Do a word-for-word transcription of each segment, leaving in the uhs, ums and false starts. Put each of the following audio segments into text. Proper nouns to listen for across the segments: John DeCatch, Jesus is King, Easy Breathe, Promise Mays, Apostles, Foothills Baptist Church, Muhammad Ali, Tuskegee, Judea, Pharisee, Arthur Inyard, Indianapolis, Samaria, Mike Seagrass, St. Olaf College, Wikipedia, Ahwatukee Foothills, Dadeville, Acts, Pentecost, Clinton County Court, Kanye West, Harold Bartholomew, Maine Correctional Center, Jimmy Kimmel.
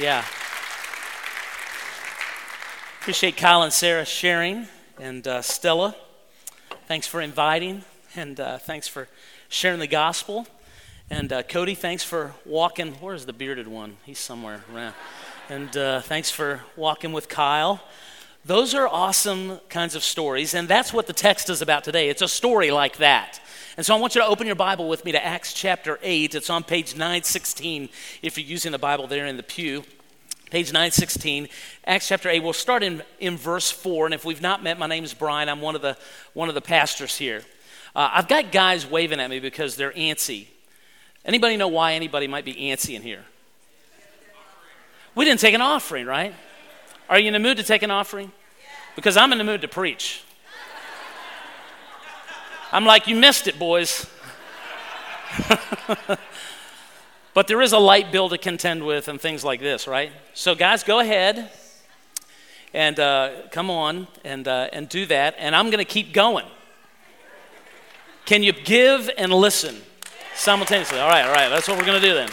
Yeah. Appreciate Kyle and Sarah sharing, and uh, Stella, thanks for inviting, and uh, thanks for sharing the gospel, and uh, Cody, thanks for walking. Where's the bearded one? He's somewhere around. And uh, thanks for walking with Kyle. Those are awesome kinds of stories, and that's what the text is about today. It's a story like that. And so I want you to open your Bible with me to Acts chapter eight. It's on page nine sixteen if you're using the Bible there in the pew. Page nine sixteen, Acts chapter eight. We'll start in, in verse four. And if we've not met, my name is Brian. I'm one of the one of the pastors here. Uh, I've got guys waving at me because they're antsy. Anybody know why anybody might be antsy in here? We didn't take an offering, right? Are you in the mood to take an offering? Because I'm in the mood to preach. I'm like, you missed it, boys. But there is a light bill to contend with and things like this, right? So guys, go ahead and uh, come on and uh, and do that. And I'm going to keep going. Can you give and listen simultaneously? All right, all right. That's what we're going to do then.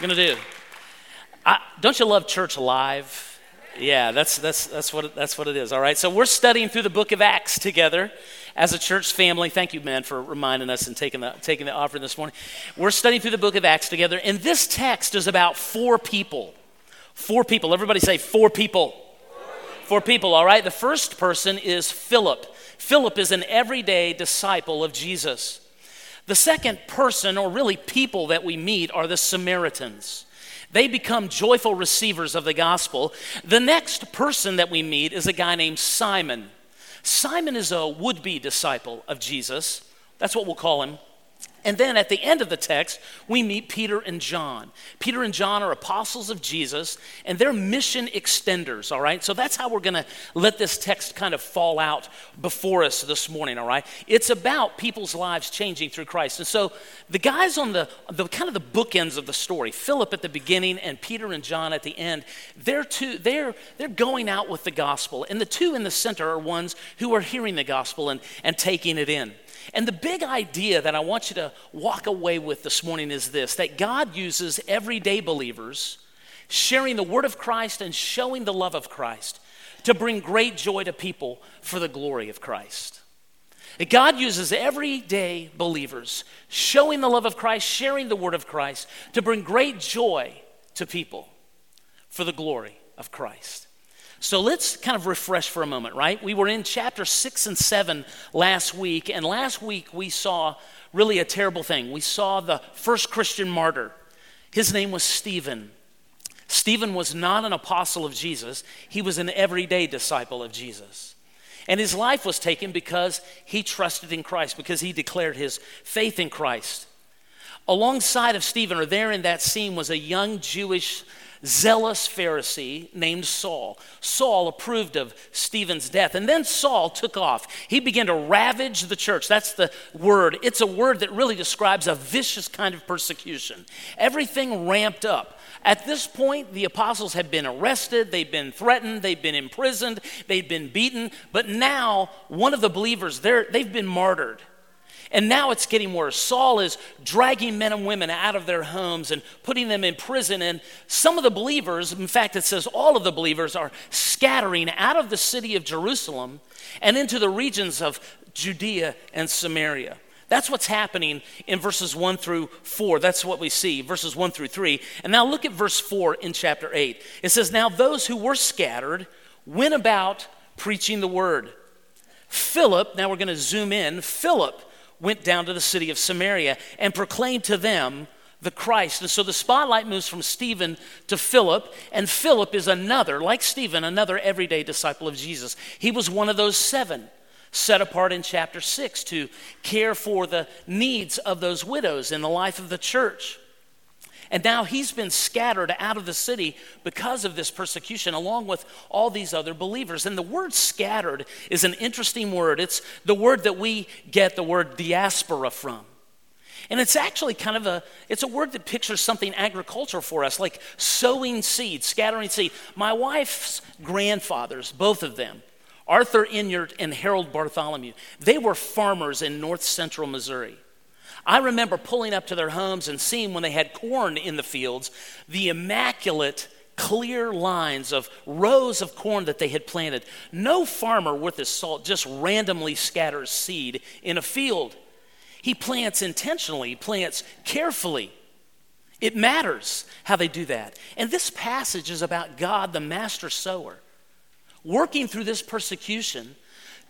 We're going to do. I, don't you love church live? Yeah, that's that's that's what that's what it is. All right. So we're studying through the book of Acts together. As a church family, thank you, man, for reminding us and taking the taking the offering this morning. We're studying through the book of Acts together, and this text is about four people. Four people. Everybody say four people. Four people, all right? The first person is Philip. Philip is an everyday disciple of Jesus. The second person, or really people that we meet, are the Samaritans. They become joyful receivers of the gospel. The next person that we meet is a guy named Simon. Simon is a would-be disciple of Jesus. That's what we'll call him. And then at the end of the text, we meet Peter and John. Peter and John are apostles of Jesus, and they're mission extenders, all right? So that's how we're going to let this text kind of fall out before us this morning, all right? It's about people's lives changing through Christ. And so the guys on the, the kind of the bookends of the story, Philip at the beginning and Peter and John at the end, they're, two, they're, they're going out with the gospel. And the two in the center are ones who are hearing the gospel and, and taking it in. And the big idea that I want you to walk away with this morning is this, that God uses everyday believers sharing the word of Christ and showing the love of Christ to bring great joy to people for the glory of Christ. That God uses everyday believers showing the love of Christ, sharing the word of Christ to bring great joy to people for the glory of Christ. So let's kind of refresh for a moment, right? We were in chapter six and seven last week, and last week we saw really a terrible thing. We saw the first Christian martyr. His name was Stephen. Stephen was not an apostle of Jesus. He was an everyday disciple of Jesus. And his life was taken because he trusted in Christ, because he declared his faith in Christ. Alongside of Stephen, or there in that scene, was a young Jewish zealous Pharisee named Saul. Saul approved of Stephen's death, and then Saul took off. He began to ravage the church. That's the word. It's a word that really describes a vicious kind of persecution. Everything ramped up. At this point, the apostles had been arrested, they'd been threatened, they'd been imprisoned, they'd been beaten, but now one of the believers, they've been martyred. And now it's getting worse. Saul is dragging men and women out of their homes and putting them in prison. And some of the believers, in fact, it says all of the believers are scattering out of the city of Jerusalem and into the regions of Judea and Samaria. That's what's happening in verses one through four. That's what we see, verses one through three. And now look at verse four in chapter eight. It says, now those who were scattered went about preaching the word. Philip, now we're going to zoom in, Philip went down to the city of Samaria and proclaimed to them the Christ. And so the spotlight moves from Stephen to Philip, and Philip is another, like Stephen, another everyday disciple of Jesus. He was one of those seven set apart in chapter six to care for the needs of those widows in the life of the church. And now he's been scattered out of the city because of this persecution, along with all these other believers. And the word scattered is an interesting word. It's the word that we get the word diaspora from. And it's actually kind of a, it's a word that pictures something agricultural for us, like sowing seed, scattering seed. My wife's grandfathers, both of them, Arthur Inyard and Harold Bartholomew, they were farmers in north central Missouri. I remember pulling up to their homes and seeing when they had corn in the fields, the immaculate clear lines of rows of corn that they had planted. No farmer worth his salt just randomly scatters seed in a field. He plants intentionally, plants carefully. It matters how they do that. And this passage is about God, the master sower, working through this persecution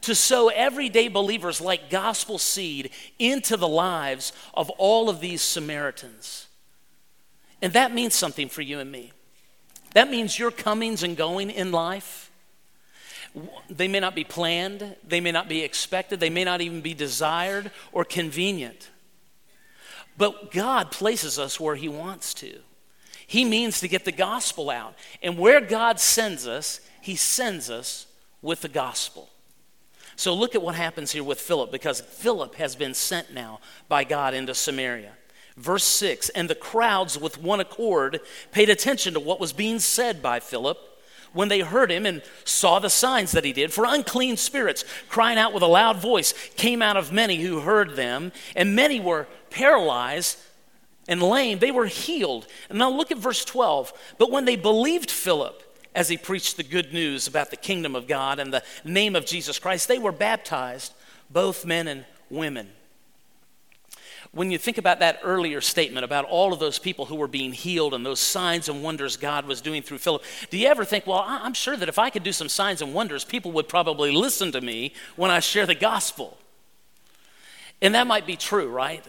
to sow everyday believers like gospel seed into the lives of all of these Samaritans. And that means something for you and me. That means your comings and going in life, they may not be planned, they may not be expected, they may not even be desired or convenient. But God places us where he wants to. He means to get the gospel out. And where God sends us, he sends us with the gospel. So look at what happens here with Philip, because Philip has been sent now by God into Samaria. Verse six, and the crowds with one accord paid attention to what was being said by Philip when they heard him and saw the signs that he did. For unclean spirits, crying out with a loud voice, came out of many who heard them, and many were paralyzed and lame. They were healed. And now look at verse twelve. But when they believed Philip as he preached the good news about the kingdom of God and the name of Jesus Christ, they were baptized, both men and women. When you think about that earlier statement about all of those people who were being healed and those signs and wonders God was doing through Philip, do you ever think, well, I'm sure that if I could do some signs and wonders, people would probably listen to me when I share the gospel? And that might be true, right?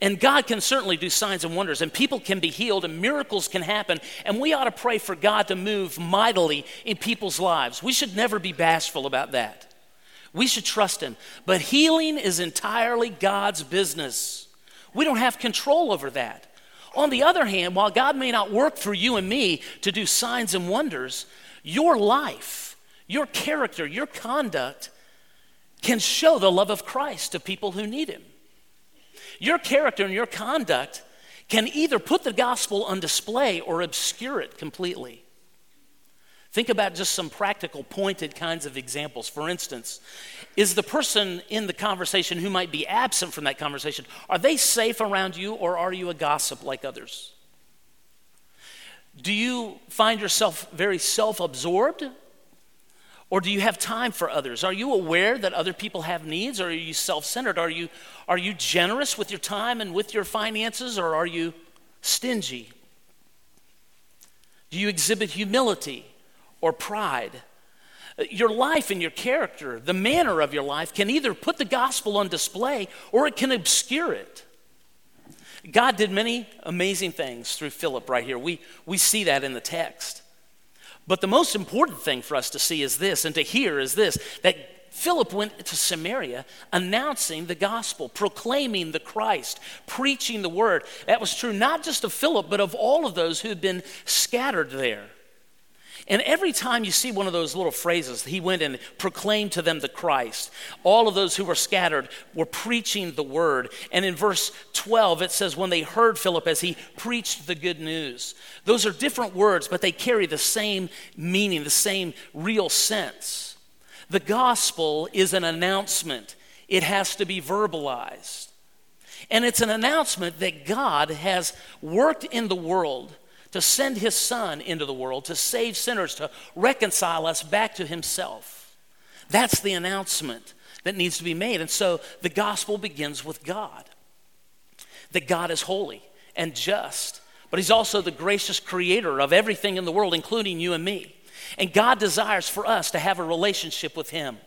And God can certainly do signs and wonders, and people can be healed, and miracles can happen, and we ought to pray for God to move mightily in people's lives. We should never be bashful about that. We should trust him. But healing is entirely God's business. We don't have control over that. On the other hand, while God may not work through you and me to do signs and wonders, your life, your character, your conduct can show the love of Christ to people who need him. Your character and your conduct can either put the gospel on display or obscure it completely. Think about just some practical, pointed kinds of examples. For instance, is the person in the conversation who might be absent from that conversation, are they safe around you, or are you a gossip like others? Do you find yourself very self-absorbed, or do you have time for others? Are you aware that other people have needs, or are you self-centered? Are you, are you generous with your time and with your finances, or are you stingy? Do you exhibit humility or pride? Your life and your character, the manner of your life, can either put the gospel on display or it can obscure it. God did many amazing things through Philip right here. We, we see that in the text. But the most important thing for us to see is this, and to hear is this, that Philip went to Samaria announcing the gospel, proclaiming the Christ, preaching the word. That was true not just of Philip, but of all of those who had been scattered there. And every time you see one of those little phrases, he went and proclaimed to them the Christ. All of those who were scattered were preaching the word. And in verse twelve, it says, when they heard Philip as he preached the good news. Those are different words, but they carry the same meaning, the same real sense. The gospel is an announcement. It has to be verbalized. And it's an announcement that God has worked in the world to send his son into the world, to save sinners, to reconcile us back to himself. That's the announcement that needs to be made. And so the gospel begins with God, that God is holy and just, but he's also the gracious creator of everything in the world, including you and me. And God desires for us to have a relationship with him.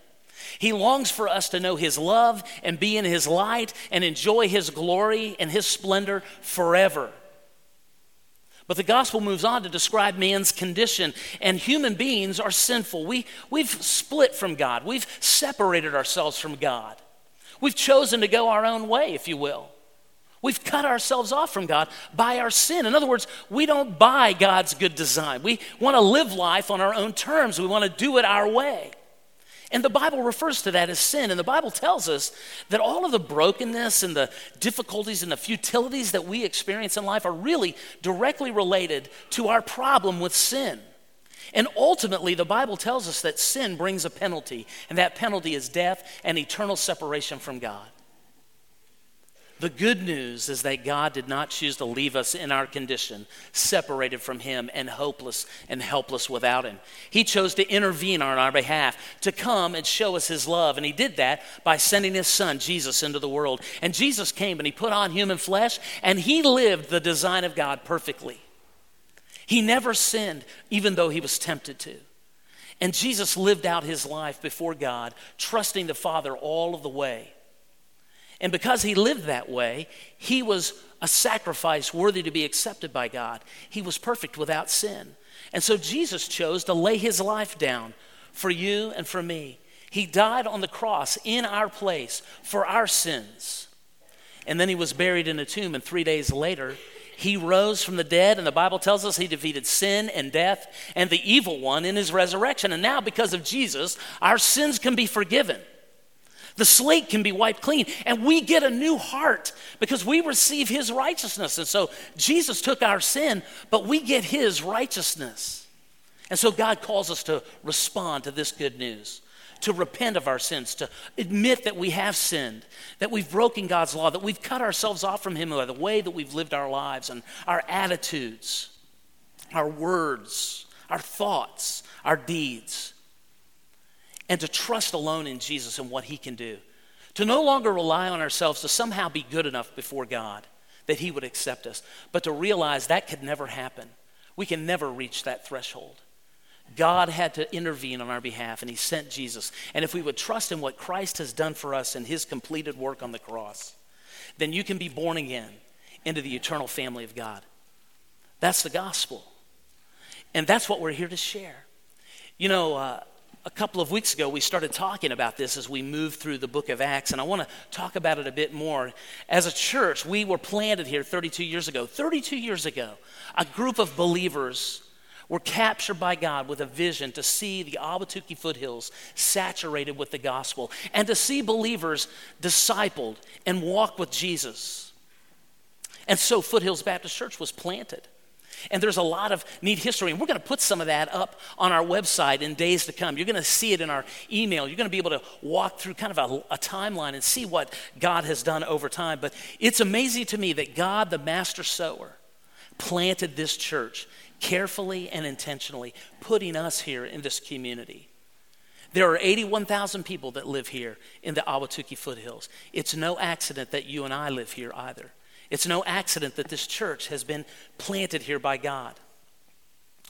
He longs for us to know his love and be in his light and enjoy his glory and his splendor forever. But the gospel moves on to describe man's condition, and human beings are sinful. We, we've split from God. We've separated ourselves from God. We've chosen to go our own way, if you will. We've cut ourselves off from God by our sin. In other words, we don't buy God's good design. We want to live life on our own terms. We want to do it our way. And the Bible refers to that as sin. And the Bible tells us that all of the brokenness and the difficulties and the futilities that we experience in life are really directly related to our problem with sin. And ultimately, the Bible tells us that sin brings a penalty, and that penalty is death and eternal separation from God. The good news is that God did not choose to leave us in our condition, separated from him and hopeless and helpless without him. He chose to intervene on our behalf, to come and show us his love. And he did that by sending his son, Jesus, into the world. And Jesus came and he put on human flesh, and he lived the design of God perfectly. He never sinned, even though he was tempted to. And Jesus lived out his life before God, trusting the Father all of the way. And because he lived that way, he was a sacrifice worthy to be accepted by God. He was perfect without sin. And so Jesus chose to lay his life down for you and for me. He died on the cross in our place for our sins. And then he was buried in a tomb, and three days later, he rose from the dead, and the Bible tells us he defeated sin and death and the evil one in his resurrection. And now because of Jesus, our sins can be forgiven. The slate can be wiped clean, and we get a new heart because we receive his righteousness. And so Jesus took our sin, but we get his righteousness. And so God calls us to respond to this good news, to repent of our sins, to admit that we have sinned, that we've broken God's law, that we've cut ourselves off from him by the way that we've lived our lives and our attitudes, our words, our thoughts, our deeds. And to trust alone in Jesus and what he can do. To no longer rely on ourselves to somehow be good enough before God that he would accept us, but to realize that could never happen. We can never reach that threshold. God had to intervene on our behalf, and he sent Jesus. And if we would trust in what Christ has done for us and his completed work on the cross, then you can be born again into the eternal family of God. That's the gospel. And that's what we're here to share. You know, uh, A couple of weeks ago, we started talking about this as we moved through the book of Acts, and I want to talk about it a bit more. As a church, we were planted here thirty-two years ago. thirty-two years ago, a group of believers were captured by God with a vision to see the Ahwatukee Foothills saturated with the gospel and to see believers discipled and walk with Jesus. And so Foothills Baptist Church was planted. And there's a lot of neat history, and we're going to put some of that up on our website in days to come. You're going to see it in our email. You're going to be able to walk through kind of a, a timeline and see what God has done over time. But it's amazing to me that God, the master sower, planted this church carefully and intentionally, putting us here in this community. There are eighty-one thousand people that live here in the Ahwatukee Foothills. It's no accident that you and I live here either. It's no accident that this church has been planted here by God.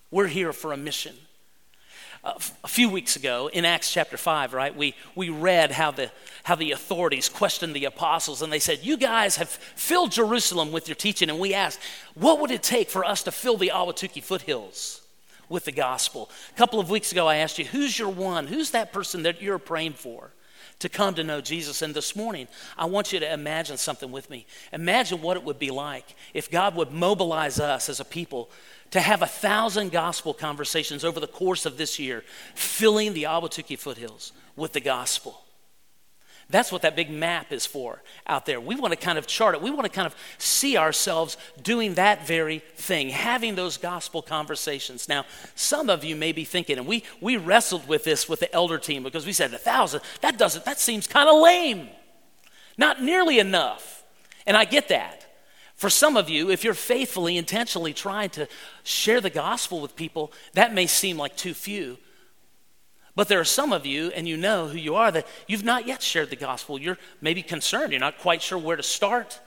We're here for a mission. Uh, f- a few weeks ago in Acts chapter five, right, we, we read how the, how the authorities questioned the apostles, and they said, you guys have filled Jerusalem with your teaching. And we asked, what would it take for us to fill the Ahwatukee Foothills with the gospel? A couple of weeks ago I asked you, who's your one? Who's that person that you're praying for to come to know Jesus? And this morning, I want you to imagine something with me. Imagine what it would be like if God would mobilize us as a people to have a thousand gospel conversations over the course of this year, filling the Ahwatukee Foothills with the gospel. That's what that big map is for out there. We want to kind of chart it. We want to kind of see ourselves doing that very thing, having those gospel conversations. Now, some of you may be thinking, and we we wrestled with this with the elder team because we said, a thousand, that doesn't, that seems kind of lame. Not nearly enough. And I get that. For some of you, if you're faithfully, intentionally trying to share the gospel with people, that may seem like too few. But there are some of you, and you know who you are, that you've not yet shared the gospel. You're maybe concerned. You're not quite sure where to start.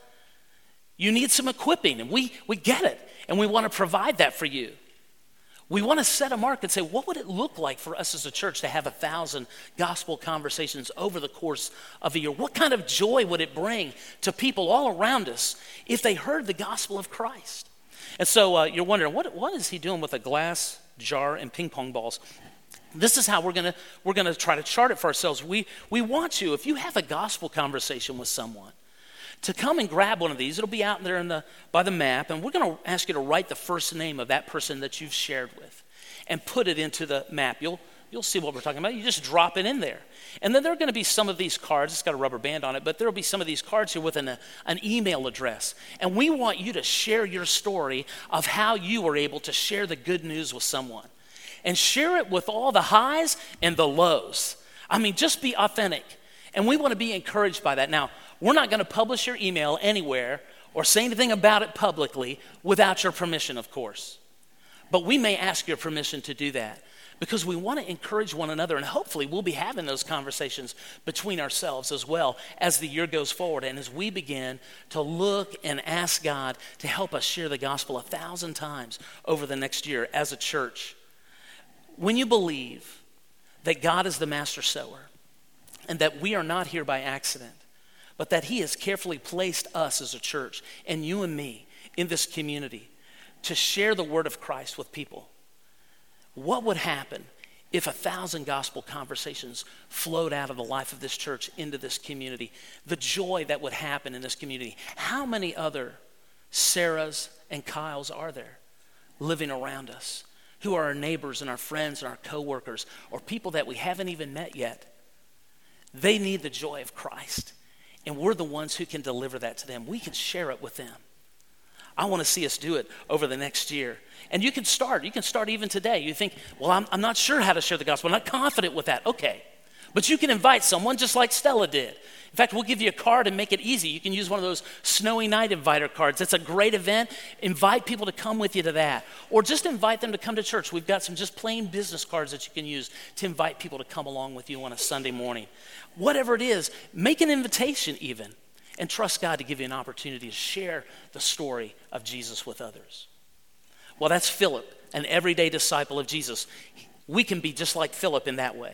You need some equipping, and we, we get it, and we want to provide that for you. We want to set a mark and say, what would it look like for us as a church to have a thousand gospel conversations over the course of a year? What kind of joy would it bring to people all around us if they heard the gospel of Christ? And so uh, you're wondering, what what is he doing with a glass jar and ping pong balls? This is how we're gonna we're gonna try to chart it for ourselves. We we want you, if you have a gospel conversation with someone, to come and grab one of these. It'll be out there in the by the map, and we're gonna ask you to write the first name of that person that you've shared with, and put it into the map. You'll you'll see what we're talking about. You just drop it in there, and then there are gonna be some of these cards. It's got a rubber band on it, but there'll be some of these cards here with an an email address, and we want you to share your story of how you were able to share the good news with someone. And share it with all the highs and the lows. I mean, just be authentic. And we want to be encouraged by that. Now, We're not going to publish your email anywhere or say anything about it publicly without your permission, of course. But we may ask your permission to do that because we want to encourage one another, and hopefully we'll be having those conversations between ourselves as well as the year goes forward and as we begin to look and ask God to help us share the gospel a thousand times over the next year as a church. When you believe that God is the master sower and that we are not here by accident, but that he has carefully placed us as a church and you and me in this community to share the word of Christ with people, what would happen if a thousand gospel conversations flowed out of the life of this church into this community? The joy that would happen in this community. How many other Sarahs and Kyles are there living around us who are our neighbors and our friends and our coworkers or people that we haven't even met yet? They need the joy of Christ, and we're the ones who can deliver that to them. We can share it with them. I want to see us do it over the next year. And you can start. You can start even today. You think, well, I'm, I'm not sure how to share the gospel. I'm not confident with that. Okay. But you can invite someone just like Stella did. In fact, we'll give you a card and make it easy. You can use one of those Snowy Night inviter cards. That's a great event. Invite people to come with you to that. Or just invite them to come to church. We've got some just plain business cards that you can use to invite people to come along with you on a Sunday morning. Whatever it is, make an invitation even. And trust God to give you an opportunity to share the story of Jesus with others. Well, that's Philip, an everyday disciple of Jesus. We can be just like Philip in that way.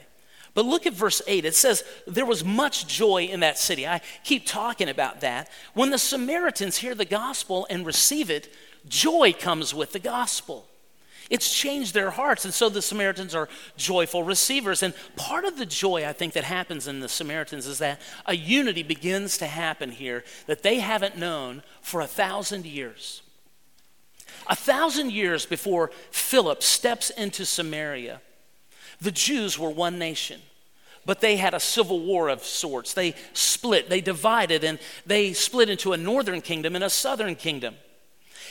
But look at verse eight. It says, there was much joy in that city. I keep talking about that. When the Samaritans hear the gospel and receive it, joy comes with the gospel. It's changed their hearts, and so the Samaritans are joyful receivers. And part of the joy, I think, that happens in the Samaritans is that a unity begins to happen here that they haven't known for a thousand years. A thousand years before Philip steps into Samaria, the Jews were one nation, but they had a civil war of sorts. They split, they divided, and they split into a northern kingdom and a southern kingdom.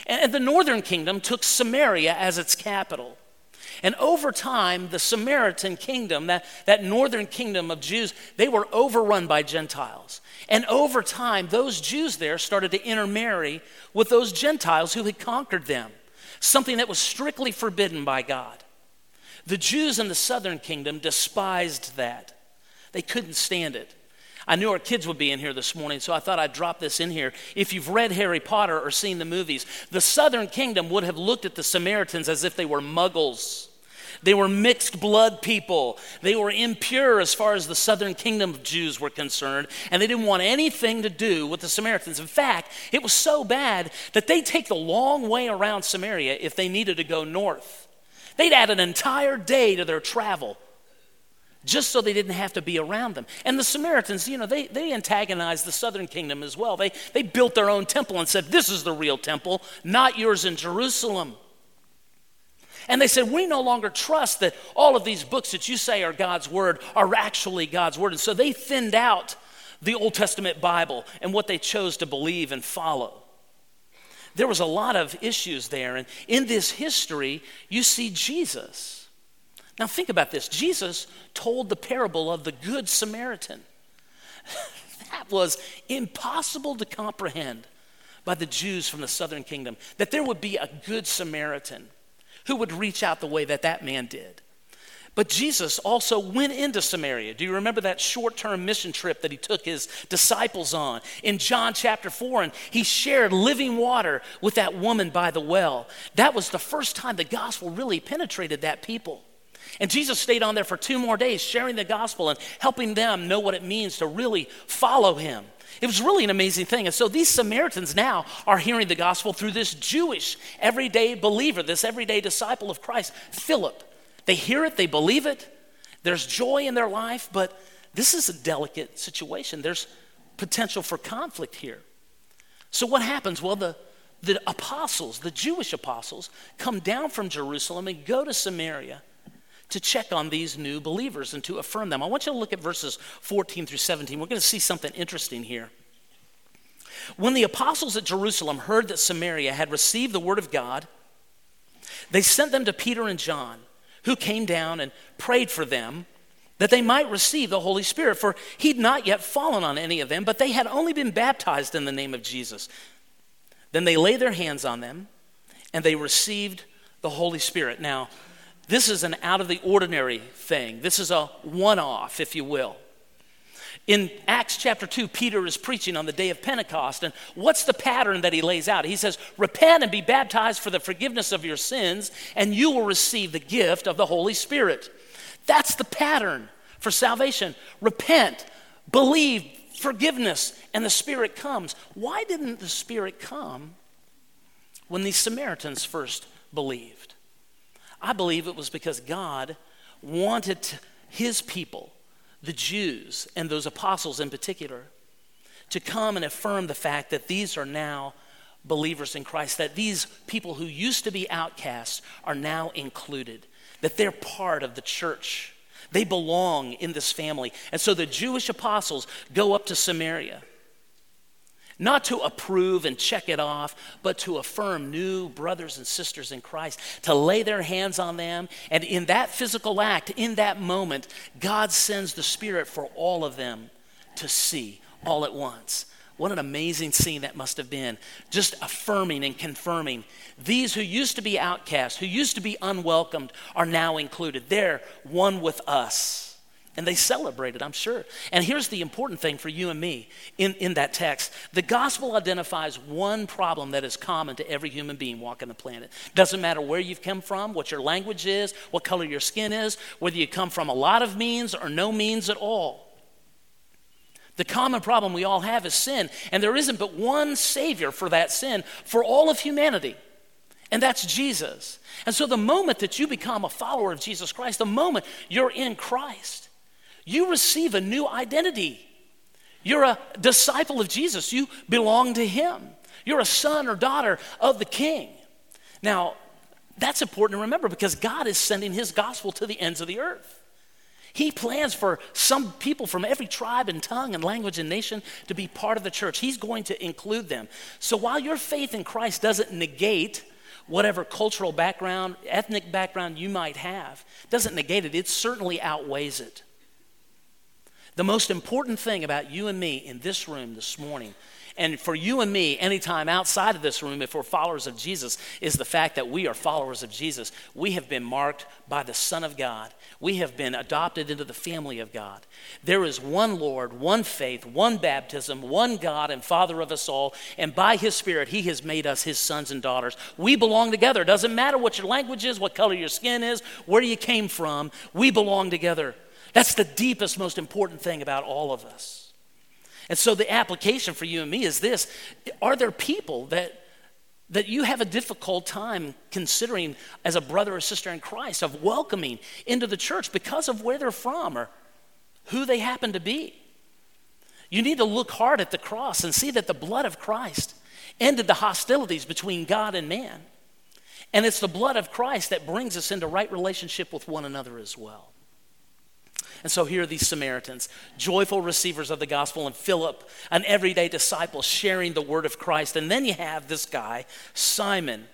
And the northern kingdom took Samaria as its capital. And over time, the Samaritan kingdom, that, that northern kingdom of Jews, they were overrun by Gentiles. And over time, those Jews there started to intermarry with those Gentiles who had conquered them, something that was strictly forbidden by God. The Jews in the southern kingdom despised that. They couldn't stand it. I knew our kids would be in here this morning, so I thought I'd drop this in here. If you've read Harry Potter or seen the movies, the southern kingdom would have looked at the Samaritans as if they were muggles. They were mixed blood people. They were impure as far as the southern kingdom of Jews were concerned, and they didn't want anything to do with the Samaritans. In fact, it was so bad that they'd take the long way around Samaria if they needed to go north. They'd add an entire day to their travel, just so they didn't have to be around them. And the Samaritans, you know, they, they antagonized the southern kingdom as well. They, they built their own temple and said, this is the real temple, not yours in Jerusalem. And they said, we no longer trust that all of these books that you say are God's word are actually God's word. And so they thinned out the Old Testament Bible and what they chose to believe and follow. There was a lot of issues there. And in this history, you see Jesus. Now think about this. Jesus told the parable of the Good Samaritan. That was impossible to comprehend by the Jews from the southern kingdom, that there would be a Good Samaritan who would reach out the way that that man did. But Jesus also went into Samaria. Do you remember that short-term mission trip that he took his disciples on in John chapter four? And he shared living water with that woman by the well. That was the first time the gospel really penetrated that people. And Jesus stayed on there for two more days sharing the gospel and helping them know what it means to really follow him. It was really an amazing thing. And so these Samaritans now are hearing the gospel through this Jewish everyday believer, this everyday disciple of Christ, Philip. They hear it, they believe it. There's joy in their life, but this is a delicate situation. There's potential for conflict here. So what happens? Well, the, the apostles, the Jewish apostles, come down from Jerusalem and go to Samaria to check on these new believers and to affirm them. I want you to look at verses fourteen through seventeen. We're going to see something interesting here. When the apostles at Jerusalem heard that Samaria had received the word of God, they sent them to Peter and John, who came down and prayed for them that they might receive the Holy Spirit, for he'd not yet fallen on any of them, but they had only been baptized in the name of Jesus. Then they laid their hands on them, and they received the Holy Spirit. Now, this is an out-of-the-ordinary thing. This is a one-off, if you will. In Acts chapter two, Peter is preaching on the day of Pentecost, and what's the pattern that he lays out? He says, repent and be baptized for the forgiveness of your sins, and you will receive the gift of the Holy Spirit. That's the pattern for salvation. Repent, believe, forgiveness, and the Spirit comes. Why didn't the Spirit come when the Samaritans first believed? I believe it was because God wanted his people, the Jews and those apostles in particular, to come and affirm the fact that these are now believers in Christ, that these people who used to be outcasts are now included, that they're part of the church. They belong in this family. And so the Jewish apostles go up to Samaria, not to approve and check it off, but to affirm new brothers and sisters in Christ, to lay their hands on them. And in that physical act, in that moment, God sends the Spirit for all of them to see all at once. What an amazing scene that must have been, just affirming and confirming. These who used to be outcasts, who used to be unwelcomed, are now included. They're one with us. And they celebrated, I'm sure. And here's the important thing for you and me in, in that text. The gospel identifies one problem that is common to every human being walking the planet. Doesn't matter where you've come from, what your language is, what color your skin is, whether you come from a lot of means or no means at all. The common problem we all have is sin, and there isn't but one Savior for that sin for all of humanity, and that's Jesus. And so the moment that you become a follower of Jesus Christ, the moment you're in Christ, you receive a new identity. You're a disciple of Jesus. You belong to him. You're a son or daughter of the King. Now, that's important to remember because God is sending his gospel to the ends of the earth. He plans for some people from every tribe and tongue and language and nation to be part of the church. He's going to include them. So while your faith in Christ doesn't negate whatever cultural background, ethnic background you might have, doesn't negate it, it certainly outweighs it. The most important thing about you and me in this room this morning, and for you and me anytime outside of this room if we're followers of Jesus, is the fact that we are followers of Jesus. We have been marked by the Son of God. We have been adopted into the family of God. There is one Lord, one faith, one baptism, one God and Father of us all, and by his Spirit he has made us his sons and daughters. We belong together. It doesn't matter what your language is, what color your skin is, where you came from. We belong together. That's the deepest, most important thing about all of us. And so the application for you and me is this. Are there people that that you have a difficult time considering as a brother or sister in Christ, of welcoming into the church because of where they're from or who they happen to be? You need to look hard at the cross and see that the blood of Christ ended the hostilities between God and man. And it's the blood of Christ that brings us into right relationship with one another as well. And so here are these Samaritans, joyful receivers of the gospel, and Philip, an everyday disciple sharing the word of Christ. And then you have this guy, Simon.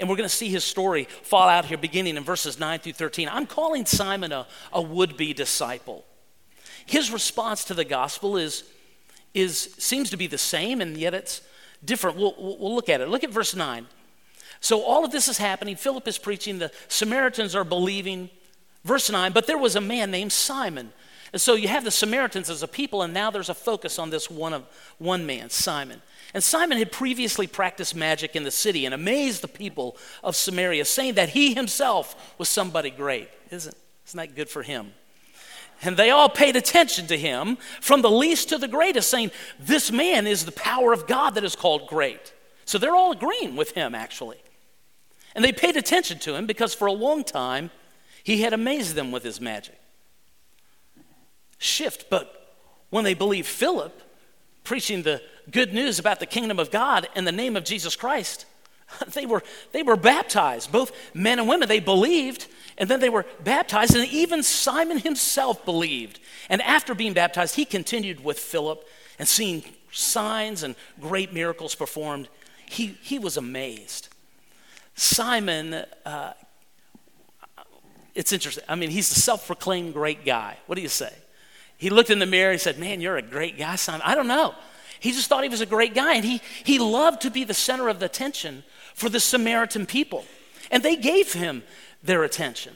And we're going to see his story fall out here beginning in verses nine through thirteen. I'm calling Simon a, a would-be disciple. His response to the gospel is, is seems to be the same, and yet it's different. We'll, we'll look at it. Look at verse nine. So all of this is happening. Philip is preaching. The Samaritans are believing. Verse nine, but there was a man named Simon. And so you have the Samaritans as a people, and now there's a focus on this one of one man, Simon. And Simon had previously practiced magic in the city and amazed the people of Samaria, saying that he himself was somebody great. Isn't, isn't that good for him? And they all paid attention to him, from the least to the greatest, saying, this man is the power of God that is called great. So they're all agreeing with him, actually. And they paid attention to him because for a long time, he had amazed them with his magic. Shift, but when they believed Philip, preaching the good news about the kingdom of God and the name of Jesus Christ, they were, they were baptized, both men and women. They believed, and then they were baptized, and even Simon himself believed. And after being baptized, he continued with Philip, and seeing signs and great miracles performed, he, he was amazed. Simon uh It's interesting. I mean, he's a self-proclaimed great guy. What do you say? He looked in the mirror and said, man, you're a great guy, son. I don't know. He just thought he was a great guy, and he, he loved to be the center of the attention for the Samaritan people, and they gave him their attention.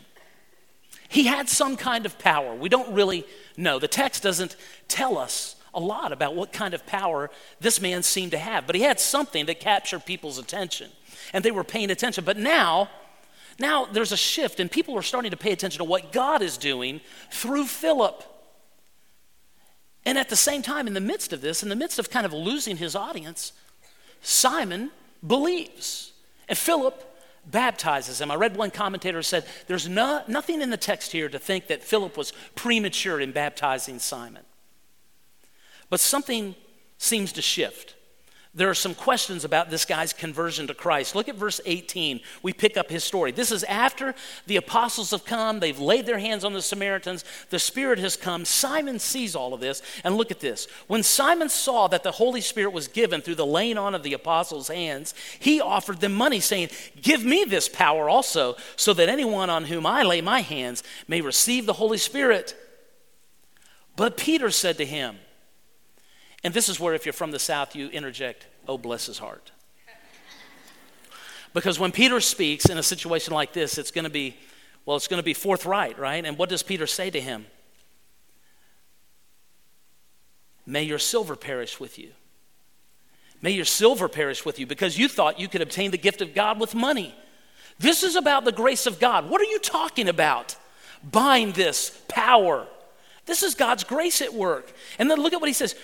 He had some kind of power. We don't really know. The text doesn't tell us a lot about what kind of power this man seemed to have, but he had something that captured people's attention, and they were paying attention. But now, now there's a shift, and people are starting to pay attention to what God is doing through Philip. And at the same time, in the midst of this, in the midst of kind of losing his audience, Simon believes, and Philip baptizes him. I read one commentator said, there's no, nothing in the text here to think that Philip was premature in baptizing Simon. But something seems to shift. There are some questions about this guy's conversion to Christ. Look at verse eighteen. We pick up his story. This is after the apostles have come. They've laid their hands on the Samaritans. The Spirit has come. Simon sees all of this. And look at this. When Simon saw that the Holy Spirit was given through the laying on of the apostles' hands, he offered them money, saying, give me this power also, so that anyone on whom I lay my hands may receive the Holy Spirit. But Peter said to him, and this is where, if you're from the South, you interject, oh, bless his heart. Because when Peter speaks in a situation like this, it's going to be, well, it's going to be forthright, right? And what does Peter say to him? May your silver perish with you. May your silver perish with you, because you thought you could obtain the gift of God with money. This is about the grace of God. What are you talking about? Bind this power. This is God's grace at work. And then look at what he says.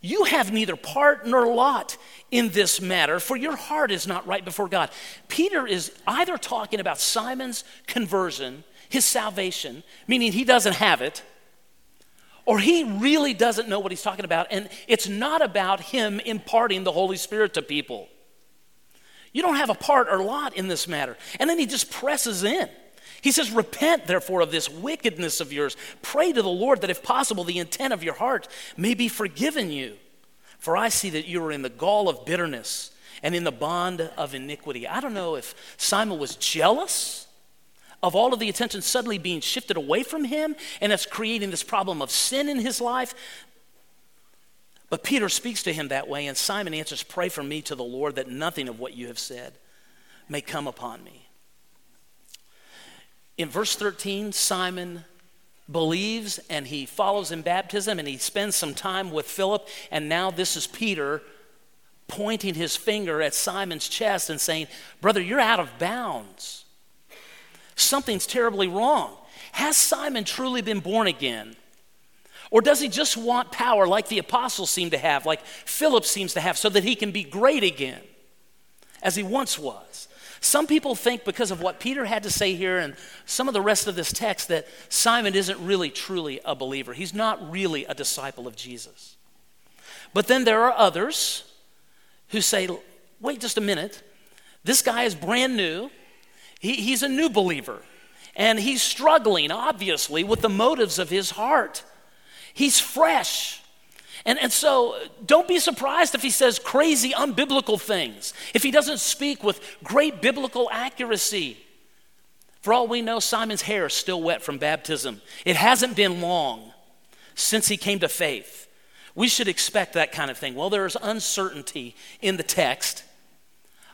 You have neither part nor lot in this matter, for your heart is not right before God. Peter is either talking about Simon's conversion, his salvation, meaning he doesn't have it, or he really doesn't know what he's talking about, and it's not about him imparting the Holy Spirit to people. You don't have a part or lot in this matter. And then he just presses in. He says, repent, therefore, of this wickedness of yours. Pray to the Lord that, if possible, the intent of your heart may be forgiven you. For I see that you are in the gall of bitterness and in the bond of iniquity. I don't know if Simon was jealous of all of the attention suddenly being shifted away from him, and that's creating this problem of sin in his life. But Peter speaks to him that way, and Simon answers, pray for me to the Lord that nothing of what you have said may come upon me. In verse thirteen, Simon believes, and he follows in baptism, and he spends some time with Philip, and now this is Peter pointing his finger at Simon's chest and saying, brother, you're out of bounds. Something's terribly wrong. Has Simon truly been born again? Or does he just want power like the apostles seem to have, like Philip seems to have, so that he can be great again, as he once was? Some people think, because of what Peter had to say here and some of the rest of this text, that Simon isn't really truly a believer. He's not really a disciple of Jesus. But then there are others who say, wait just a minute, this guy is brand new. He, he's a new believer, and he's struggling, obviously, with the motives of his heart. He's fresh. And, and so don't be surprised if he says crazy, unbiblical things, if he doesn't speak with great biblical accuracy. For all we know, Simon's hair is still wet from baptism. It hasn't been long since he came to faith. We should expect that kind of thing. Well, there is uncertainty in the text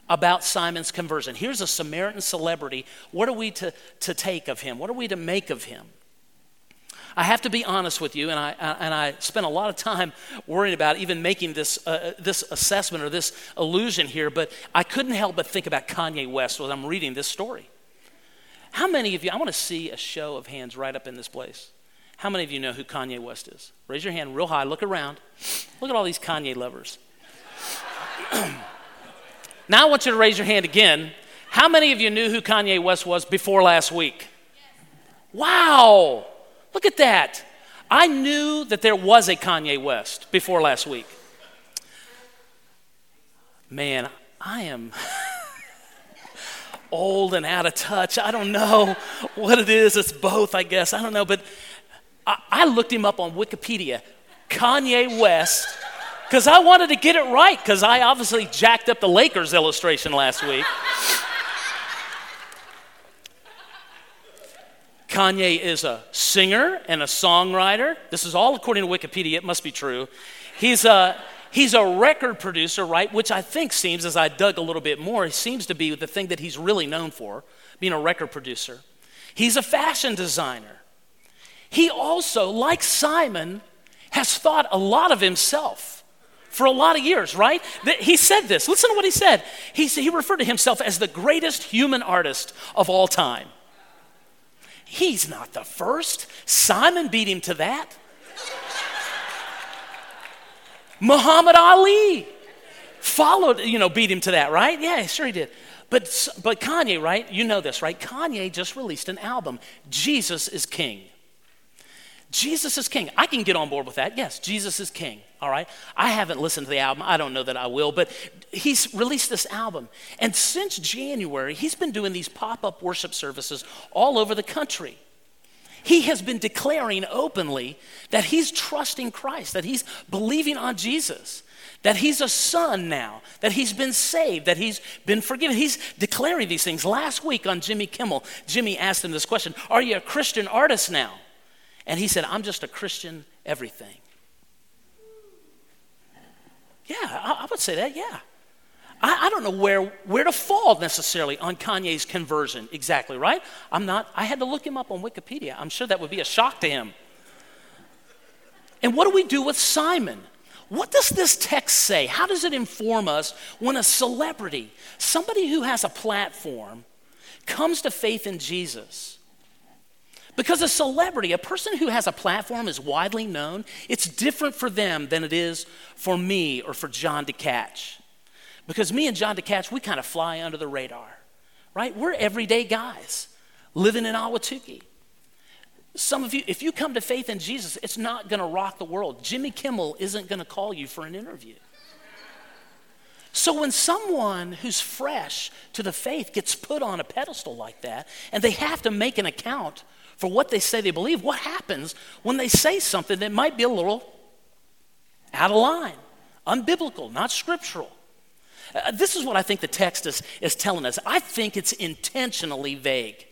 about Simon's conversion. Here's a Samaritan celebrity. What are we to, to take of him? What are we to make of him? I have to be honest with you, and I and I spent a lot of time worrying about even making this uh, this assessment or this allusion here, but I couldn't help but think about Kanye West when I'm reading this story. How many of you, I want to see a show of hands right up in this place. How many of you know who Kanye West is? Raise your hand real high, look around. Look at all these Kanye lovers. Now I want you to raise your hand again. How many of you knew who Kanye West was before last week? Wow! Look at that. I knew that there was a Kanye West before last week. Man, I am old and out of touch. I don't know what it is. It's both, I guess. I don't know, but I, I looked him up on Wikipedia, Kanye West, because I wanted to get it right, because I obviously jacked up the Lakers illustration last week. Kanye is a singer and a songwriter. This is all according to Wikipedia. It must be true. He's a he's a record producer, right? Which I think seems, as I dug a little bit more, seems to be the thing that he's really known for, being a record producer. He's a fashion designer. He also, like Simon, has thought a lot of himself for a lot of years, right? He said this. Listen to what he said. He said, he referred to himself as the greatest human artist of all time. He's not the first. Simon beat him to that. Muhammad Ali followed, you know, beat him to that, right? Yeah, sure he did. But but Kanye, right? You know this, right? Kanye just released an album, Jesus is King. Jesus is King. I can get on board with that. Yes, Jesus is King, all right? I haven't listened to the album. I don't know that I will, but he's released this album. And since January, he's been doing these pop-up worship services all over the country. He has been declaring openly that he's trusting Christ, that he's believing on Jesus, that he's a son now, that he's been saved, that he's been forgiven. He's declaring these things. Last week on Jimmy Kimmel, Jimmy asked him this question, "Are you a Christian artist now?" And he said, "I'm just a Christian everything." Yeah, I, I would say that, yeah. I, I don't know where, where to fall necessarily on Kanye's conversion exactly, right? I'm not, I had to look him up on Wikipedia. I'm sure that would be a shock to him. And what do we do with Simon? What does this text say? How does it inform us when a celebrity, somebody who has a platform, comes to faith in Jesus? Because a celebrity, a person who has a platform is widely known, it's different for them than it is for me or for John DeCatch. Because me and John DeCatch, we kind of fly under the radar, right? We're everyday guys living in Ahwatukee. Some of you, if you come to faith in Jesus, it's not going to rock the world. Jimmy Kimmel isn't going to call you for an interview. So when someone who's fresh to the faith gets put on a pedestal like that, and they have to make an account for what they say they believe, what happens when they say something that might be a little out of line, unbiblical, not scriptural? Uh, this is what I think the text is, is telling us. I think it's intentionally vague.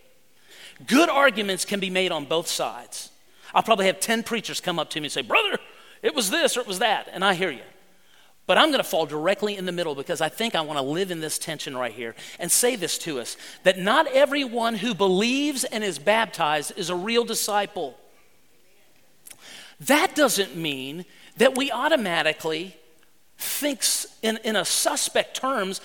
Good arguments can be made on both sides. I'll probably have ten preachers come up to me and say, "Brother, it was this or it was that," and I hear you. But I'm going to fall directly in the middle because I think I want to live in this tension right here and say this to us, that not everyone who believes and is baptized is a real disciple. That doesn't mean that we automatically think in, in a suspect terms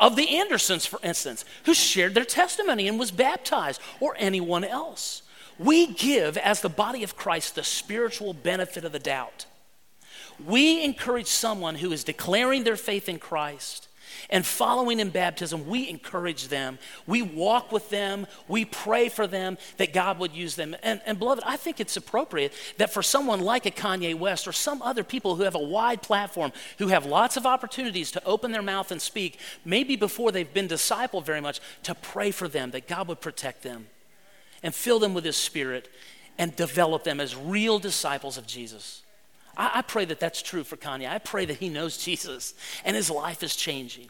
of the Andersons, for instance, who shared their testimony and was baptized, or anyone else. We give, as the body of Christ, the spiritual benefit of the doubt. We encourage someone who is declaring their faith in Christ and following in baptism. We encourage them. We walk with them. We pray for them that God would use them. And, and beloved, I think it's appropriate that for someone like a Kanye West or some other people who have a wide platform, who have lots of opportunities to open their mouth and speak, maybe before they've been discipled very much, to pray for them, that God would protect them and fill them with His Spirit and develop them as real disciples of Jesus. I pray that that's true for Kanye. I pray that he knows Jesus and his life is changing.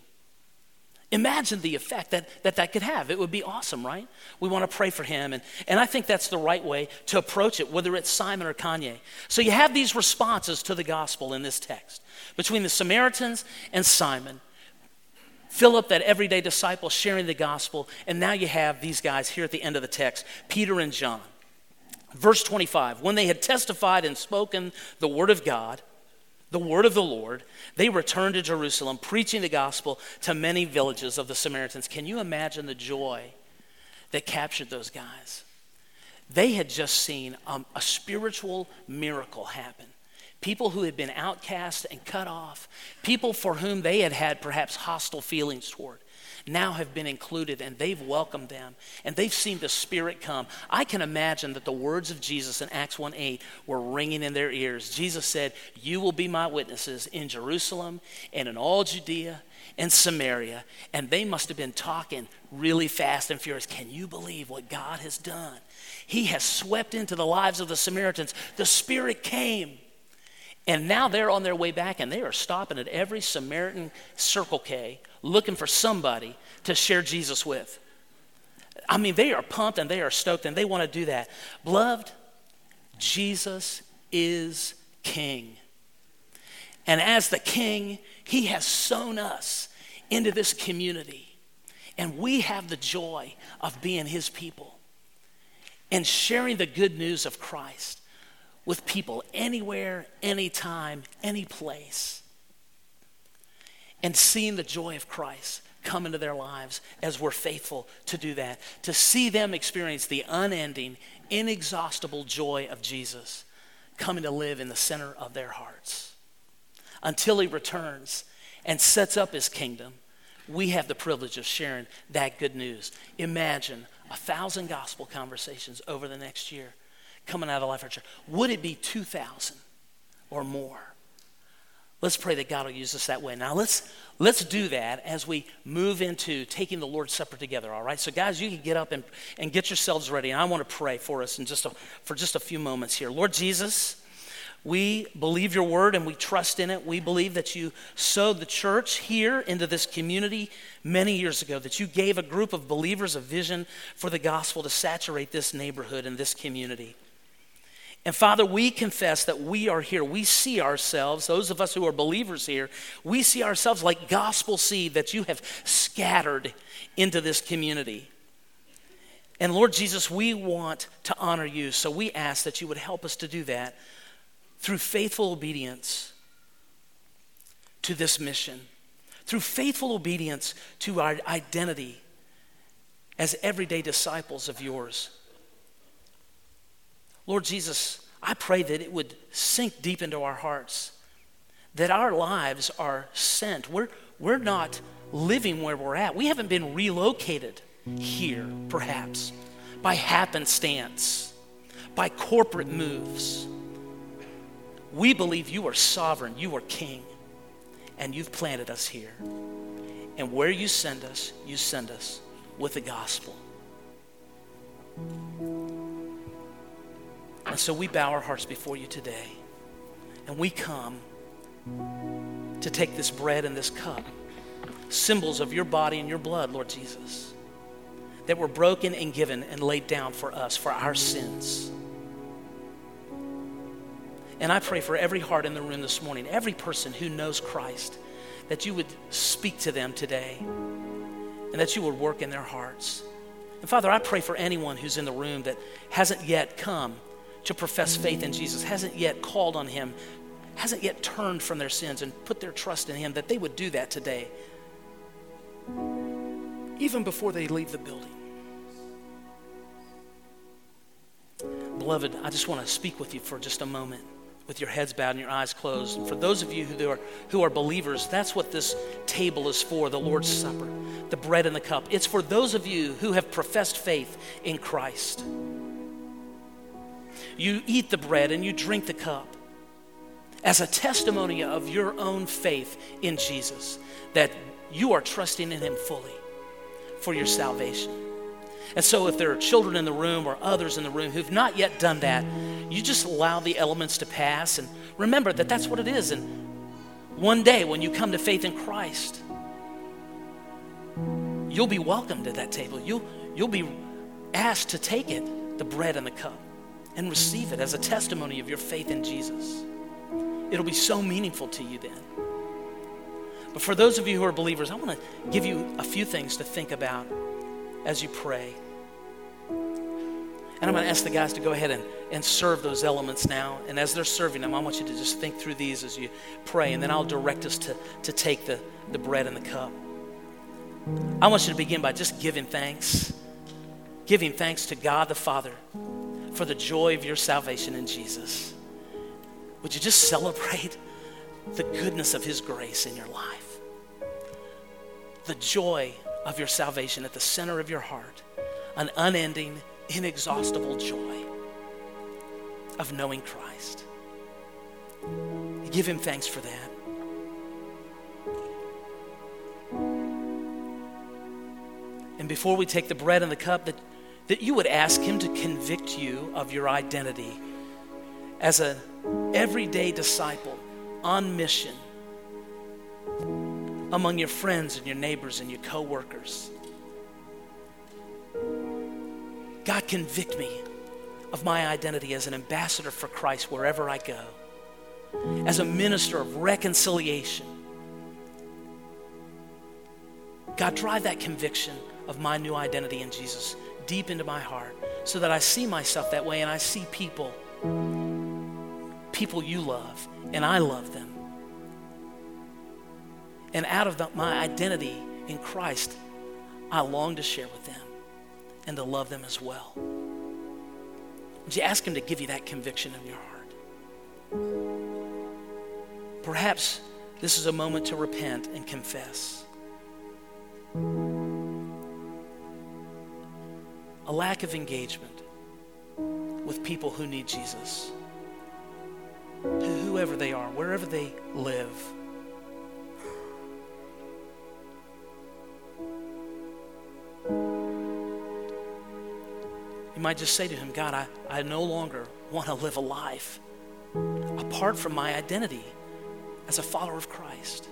Imagine the effect that that, that could have. It would be awesome, right? We want to pray for him, and, and I think that's the right way to approach it, whether it's Simon or Kanye. So you have these responses to the gospel in this text between the Samaritans and Simon. Philip, that everyday disciple, sharing the gospel, and now you have these guys here at the end of the text, Peter and John. Verse twenty-five, when they had testified and spoken the word of God, the word of the Lord, they returned to Jerusalem, preaching the gospel to many villages of the Samaritans. Can you imagine the joy that captured those guys? They had just seen um, a spiritual miracle happen. People who had been outcast and cut off, people for whom they had had perhaps hostile feelings toward, now have been included, and they've welcomed them, and they've seen the Spirit come. I can imagine that the words of Jesus in Acts one eight were ringing in their ears. Jesus said, "You will be my witnesses in Jerusalem and in all Judea and Samaria." And they must have been talking really fast and furious. Can you believe what God has done? He has swept into the lives of the Samaritans. The Spirit came. And now they're on their way back, and they are stopping at every Samaritan Circle K looking for somebody to share Jesus with. I mean, they are pumped and they are stoked and they want to do that. Beloved, Jesus is King. And as the King, he has sown us into this community. And we have the joy of being his people and sharing the good news of Christ with people anywhere, anytime, any place. And seeing the joy of Christ come into their lives as we're faithful to do that. To see them experience the unending, inexhaustible joy of Jesus coming to live in the center of their hearts. Until he returns and sets up his kingdom, we have the privilege of sharing that good news. Imagine a thousand gospel conversations over the next year coming out of Life Church. Would it be two thousand or more? Let's pray that God will use us that way. Now let's let's do that as we move into taking the Lord's Supper together, all right? So guys, you can get up and, and get yourselves ready, and I want to pray for us in just a, for just a few moments here. Lord Jesus, we believe your word and we trust in it. We believe that you sowed the church here into this community many years ago, that you gave a group of believers a vision for the gospel to saturate this neighborhood and this community. And Father, we confess that we are here. We see ourselves, those of us who are believers here, we see ourselves like gospel seed that you have scattered into this community. And Lord Jesus, we want to honor you, so we ask that you would help us to do that through faithful obedience to this mission, through faithful obedience to our identity as everyday disciples of yours. Lord Jesus, I pray that it would sink deep into our hearts, that our lives are sent. We're, we're not living where we're at. We haven't been relocated here, perhaps, by happenstance, by corporate moves. We believe you are sovereign, you are King, and you've planted us here. And where you send us, you send us with the gospel. And so we bow our hearts before you today, and we come to take this bread and this cup, symbols of your body and your blood, Lord Jesus, that were broken and given and laid down for us, for our sins. And I pray for every heart in the room this morning, every person who knows Christ, that you would speak to them today and that you would work in their hearts. And Father, I pray for anyone who's in the room that hasn't yet come to profess faith in Jesus, hasn't yet called on him, hasn't yet turned from their sins and put their trust in him, that they would do that today, even before they leave the building. Beloved, I just want to speak with you for just a moment with your heads bowed and your eyes closed. And for those of you who are, who are believers, that's what this table is for, the Lord's Supper, the bread and the cup. It's for those of you who have professed faith in Christ. You eat the bread and you drink the cup as a testimony of your own faith in Jesus, that you are trusting in him fully for your salvation. And so if there are children in the room or others in the room who've not yet done that, you just allow the elements to pass and remember that that's what it is. And one day when you come to faith in Christ, you'll be welcomed at that table. You'll, you'll be asked to take it, the bread and the cup, and receive it as a testimony of your faith in Jesus. It'll be so meaningful to you then. But for those of you who are believers, I want to give you a few things to think about as you pray. And I'm going to ask the guys to go ahead and, and serve those elements now. And as they're serving them, I want you to just think through these as you pray, and then I'll direct us to, to take the, the bread and the cup. I want you to begin by just giving thanks, giving thanks to God the Father for the joy of your salvation in Jesus. Would you just celebrate the goodness of his grace in your life? The joy of your salvation at the center of your heart, an unending, inexhaustible joy of knowing Christ. Give him thanks for that. And before we take the bread and the cup, that that you would ask him to convict you of your identity as an everyday disciple on mission among your friends and your neighbors and your co-workers. God, convict me of my identity as an ambassador for Christ wherever I go, as a minister of reconciliation. God, drive that conviction of my new identity in Jesus deep into my heart so that I see myself that way and I see people, people you love, and I love them. And out of the, my identity in Christ, I long to share with them and to love them as well. Would you ask him to give you that conviction in your heart? Perhaps this is a moment to repent and confess. A lack of engagement with people who need Jesus, whoever they are, wherever they live. You might just say to him, God, I, I no longer want to live a life apart from my identity as a follower of Christ,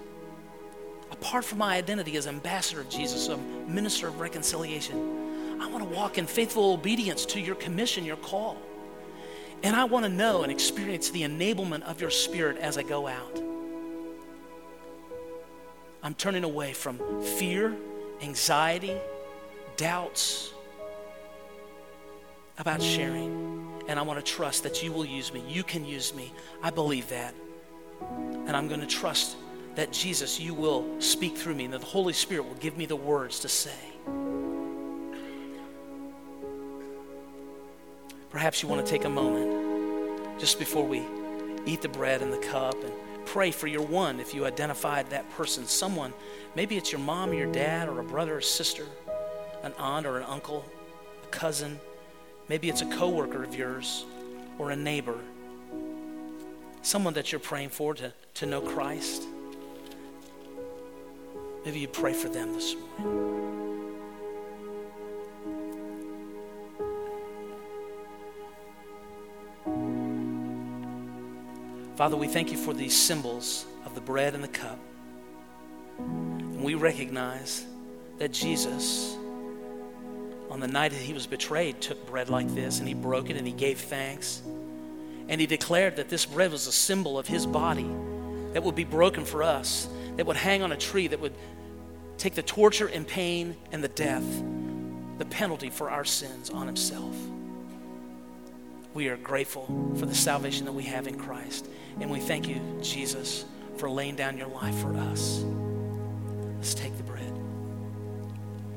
apart from my identity as ambassador of Jesus, a minister of reconciliation. I want to walk in faithful obedience to your commission, your call. And I want to know and experience the enablement of your Spirit as I go out. I'm turning away from fear, anxiety, doubts about sharing, and I want to trust that you will use me. You can use me. I believe that. And I'm going to trust that, Jesus, you will speak through me and that the Holy Spirit will give me the words to say. Perhaps you want to take a moment just before we eat the bread and the cup and pray for your one, if you identified that person, someone. Maybe it's your mom or your dad or a brother or sister, an aunt or an uncle, a cousin. Maybe it's a coworker of yours or a neighbor, someone that you're praying for to, to know Christ. Maybe you pray for them this morning. Father, we thank you for these symbols of the bread and the cup. And we recognize that Jesus, on the night that he was betrayed, took bread like this, and he broke it, and he gave thanks. And he declared that this bread was a symbol of his body that would be broken for us, that would hang on a tree, that would take the torture and pain and the death, the penalty for our sins on himself. We are grateful for the salvation that we have in Christ. And we thank you, Jesus, for laying down your life for us. Let's take the